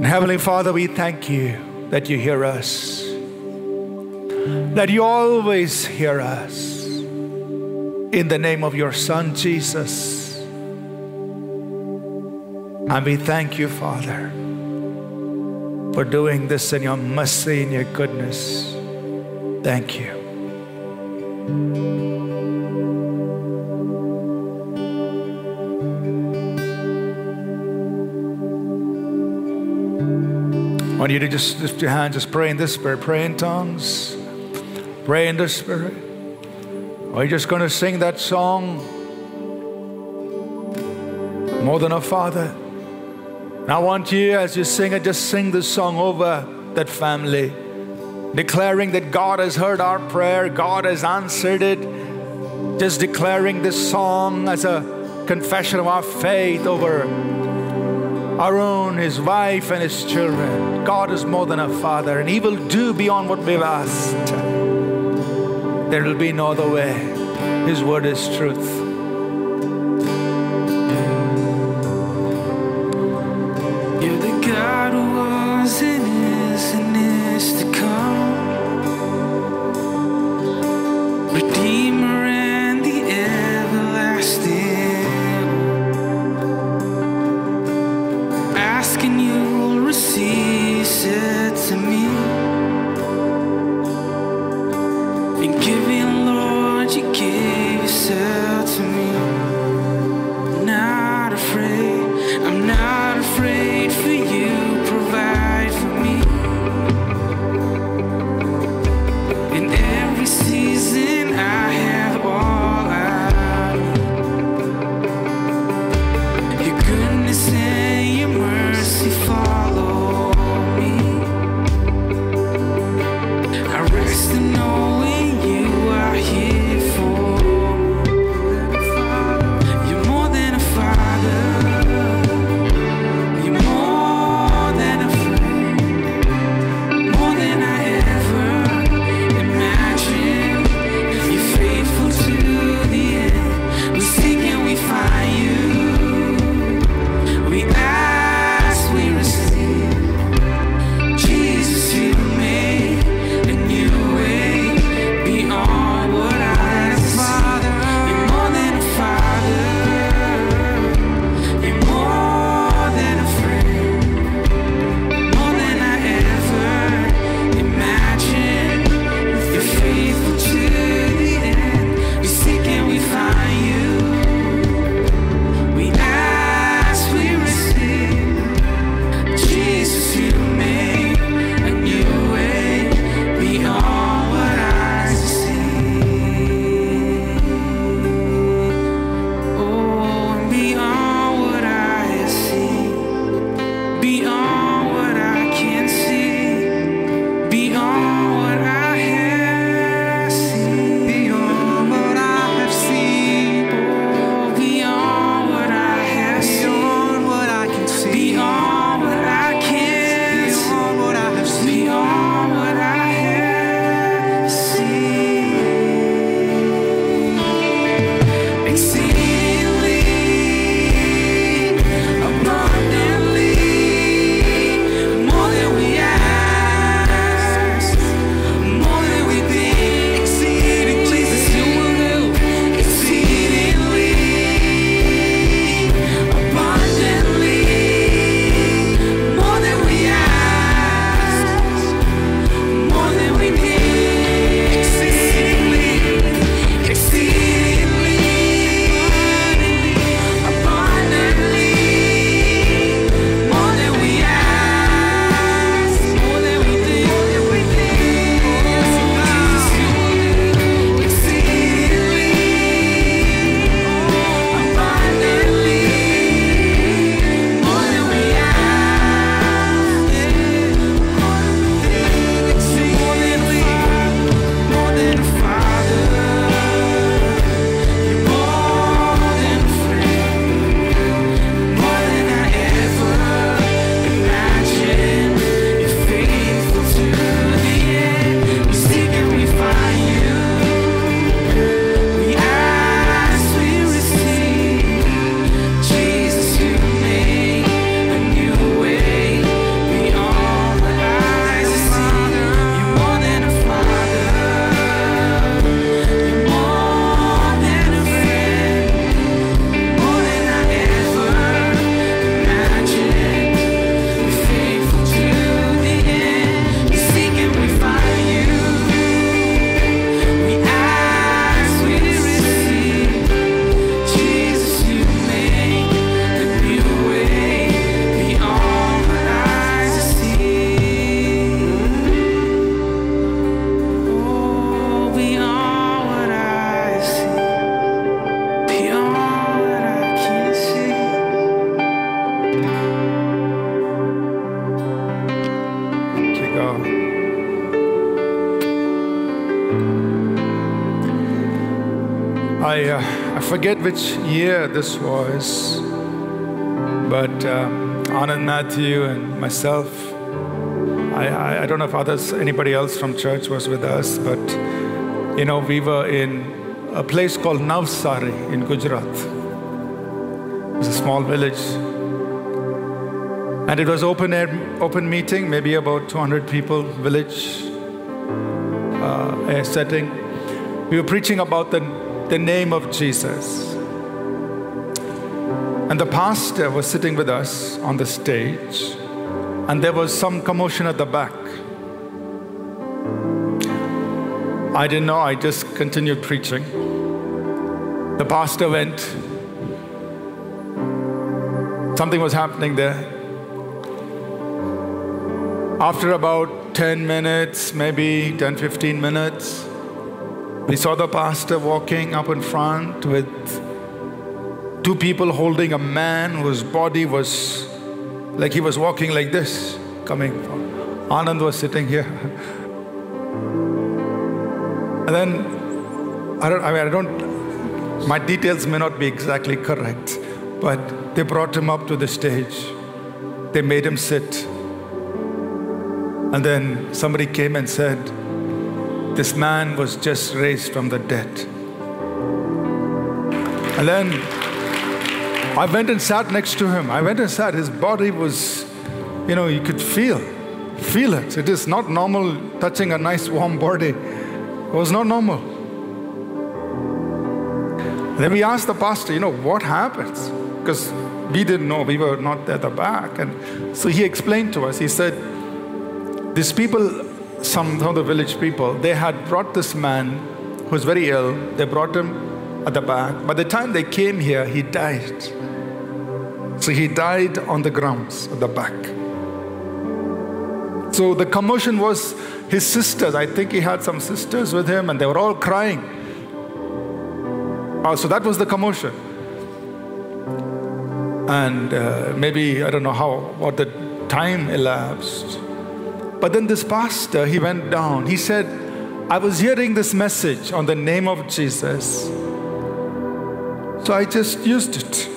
Heavenly Father, we thank you that you hear us, that you always hear us. In the name of your Son, Jesus. And we thank you, Father, for doing this in your mercy and your goodness. Thank you. I want you to just lift your hand, just pray in this spirit, pray in tongues, pray in the spirit. Are you just going to sing that song, More Than a Father? And I want you, as you sing it, just sing this song over that family, declaring that God has heard our prayer, God has answered it. Just declaring this song as a confession of our faith over Arun, his wife, and his children. God is more than a father, and He will do beyond what we've asked. There will be no other way. His word is truth. God was and is and is to come, Redeemer and the everlasting, asking you'll receive, said to me, and giving Lord you gave yourself to me. I, uh, I forget which year this was, but um, Anand Matthew and myself, I, I, I don't know if others, anybody else from church was with us, but you know, we were in a place called Navsari in Gujarat. It's a small village. And it was open air, open meeting, maybe about two hundred people, village uh, air setting. We were preaching about the, the name of Jesus. And the pastor was sitting with us on the stage, and there was some commotion at the back. I didn't know, I just continued preaching. The pastor went, something was happening there. After about ten minutes, maybe ten, fifteen minutes, we saw the pastor walking up in front with two people holding a man whose body was like he was walking like this, coming from. Anand was sitting here. And then, I don't, I mean, I don't, my details may not be exactly correct, but they brought him up to the stage. They made him sit. And then somebody came and said, this man was just raised from the dead. And then I went and sat next to him. I went and sat. His body was, you know, you could feel, feel it. It is not normal touching a nice warm body. It was not normal. And then we asked the pastor, you know, what happens? Because we didn't know. We were not at the back. And so he explained to us. He said, these people, some of the village people, they had brought this man who was very ill. They brought him at the back. By the time they came here, he died. So he died on the grounds at the back. So the commotion was his sisters. I think he had some sisters with him, and they were all crying. Oh, so that was the commotion. And uh, maybe, I don't know how, what the time elapsed. But then this pastor, he went down. He said, I was hearing this message on the name of Jesus. So I just used it.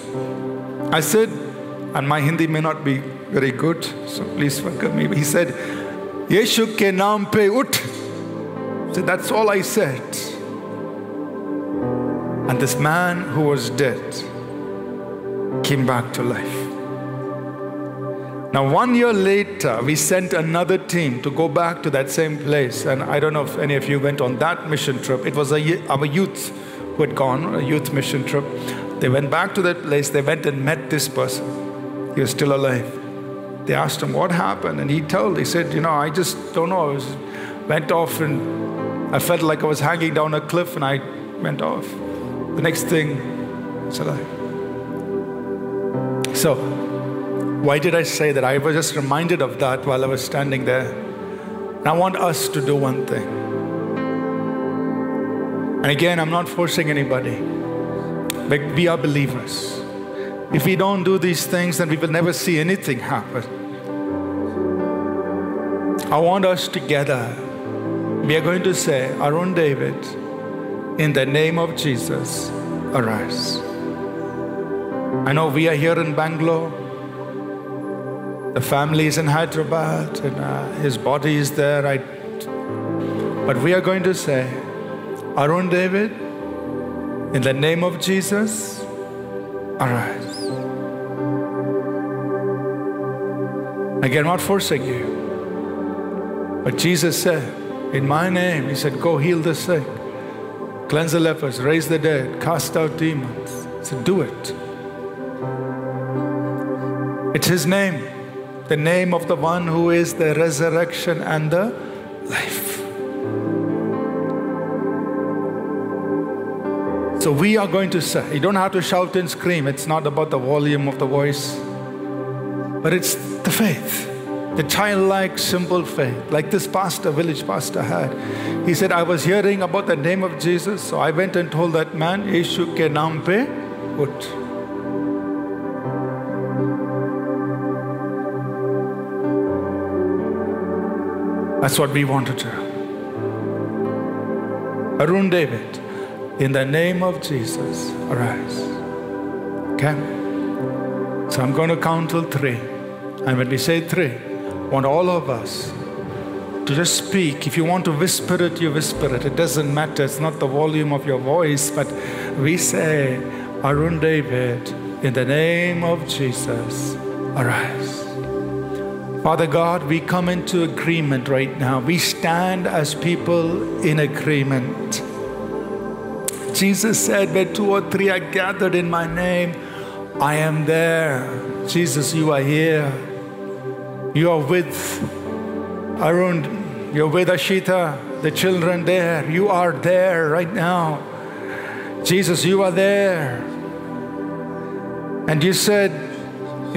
I said, and my Hindi may not be very good, so please forgive me. He said, Yeshu ke naam pe ut. So that's all I said. And this man who was dead came back to life. Now, one year later, we sent another team to go back to that same place. And I don't know if any of you went on that mission trip. It was a, our youth who had gone, a youth mission trip. They went back to that place. They went and met this person. He was still alive. They asked him, what happened? And he told, he said, you know, I just don't know. I was, went off and I felt like I was hanging down a cliff and I went off. The next thing, it's alive. So, why did I say that? I was just reminded of that while I was standing there. And I want us to do one thing. And again, I'm not forcing anybody. But we are believers. If we don't do these things, then we will never see anything happen. I want us together. We are going to say, Arun David, in the name of Jesus, arise. I know we are here in Bangalore. The family is in Hyderabad, and uh, his body is there. I, but we are going to say, Arun David, in the name of Jesus, arise. Again, not forcing you. But Jesus said, in my name, he said, go heal the sick, cleanse the lepers, raise the dead, cast out demons. He said, do it. It's his name. The name of the one who is the resurrection and the life. So we are going to say, you don't have to shout and scream. It's not about the volume of the voice. But it's the faith. The childlike, simple faith. Like this pastor, village pastor had. He said, I was hearing about the name of Jesus. So I went and told that man, Yeshu ke naam pe ut. That's what we want to do. Arun David, In the name of Jesus, arise. Okay? So I'm going to count till three. And when we say three, I want all of us to just speak. If you want to whisper it, you whisper it. It doesn't matter. It's not the volume of your voice. But we say, Arun David, in the name of Jesus, arise. Father God, we come into agreement right now. We stand as people in agreement. Jesus said, where two or three are gathered in my name, I am there. Jesus, you are here. You are with Arun. You're with Ashita, the children there. You are there right now. Jesus, you are there. And you said,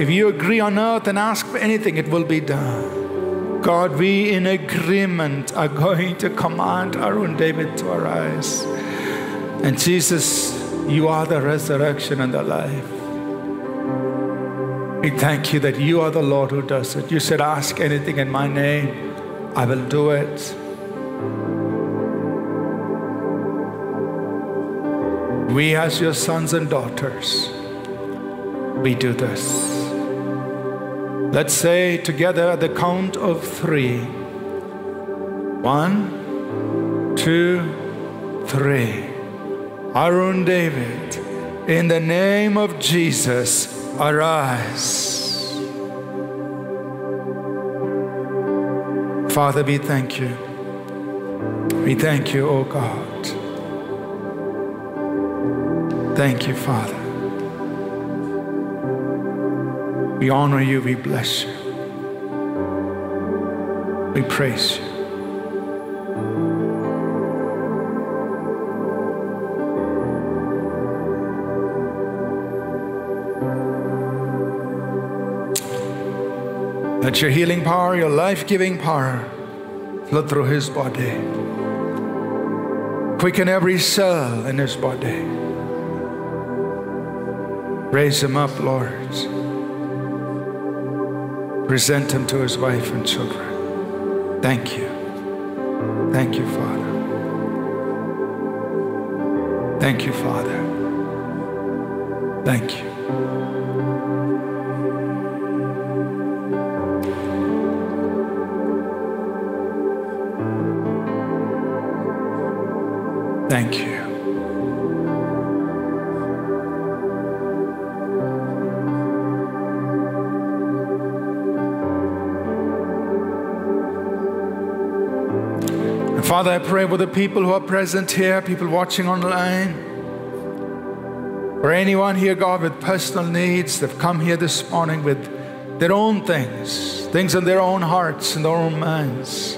if you agree on earth and ask for anything, it will be done. God, we in agreement are going to command Arun David to arise. And Jesus, you are the resurrection and the life. We thank you that you are the Lord who does it. You said, ask anything in my name, I will do it. We as your sons and daughters, we do this. Let's say together at the count of three. One, two, three. Arun David, in the name of Jesus, arise. Father, we thank you. We thank you, O God. Thank you, Father. We honor you, we bless you, we praise you. Let your healing power, your life-giving power flow through his body. Quicken every cell in his body. Raise him up, Lord. Present him to his wife and children. Thank you. Thank you, Father. Thank you, Father. Thank you. Thank you. Father, I pray for the people who are present here, people watching online, for anyone here, God, with personal needs. They've come here this morning with their own things, things in their own hearts and their own minds.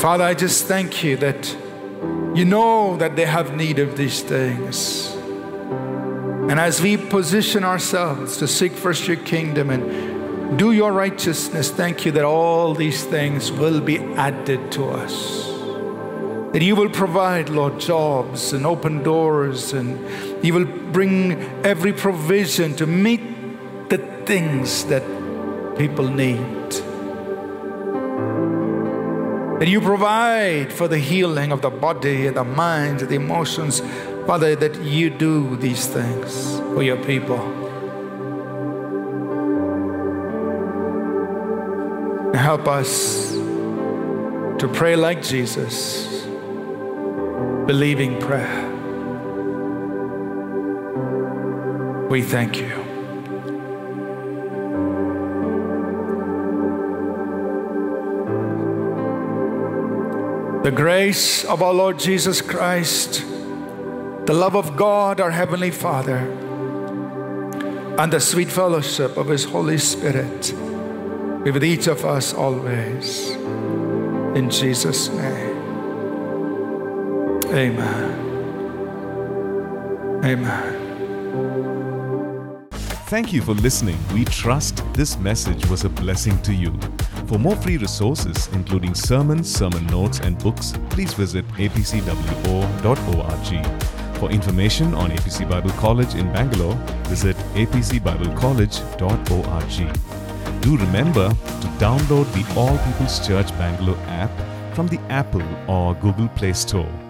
Father, I just thank you that you know that they have need of these things. And as we position ourselves to seek first your kingdom and do your righteousness, thank you that all these things will be added to us. That you will provide, Lord, jobs and open doors, and you will bring every provision to meet the things that people need. That you provide for the healing of the body, the mind, the emotions. Father, that you do these things for your people. Help us to pray like Jesus, believing prayer. We thank you. The grace of our Lord Jesus Christ, the love of God, our Heavenly Father, and the sweet fellowship of His Holy Spirit be with each of us always. In Jesus' name. Amen. Amen. Thank you for listening. We trust this message was a blessing to you. For more free resources, including sermons, sermon notes, and books, please visit a p c w o dot org. For information on A P C Bible College in Bangalore, visit a p c bible college dot org. Do remember to download the All People's Church Bangalore app from the Apple or Google Play Store.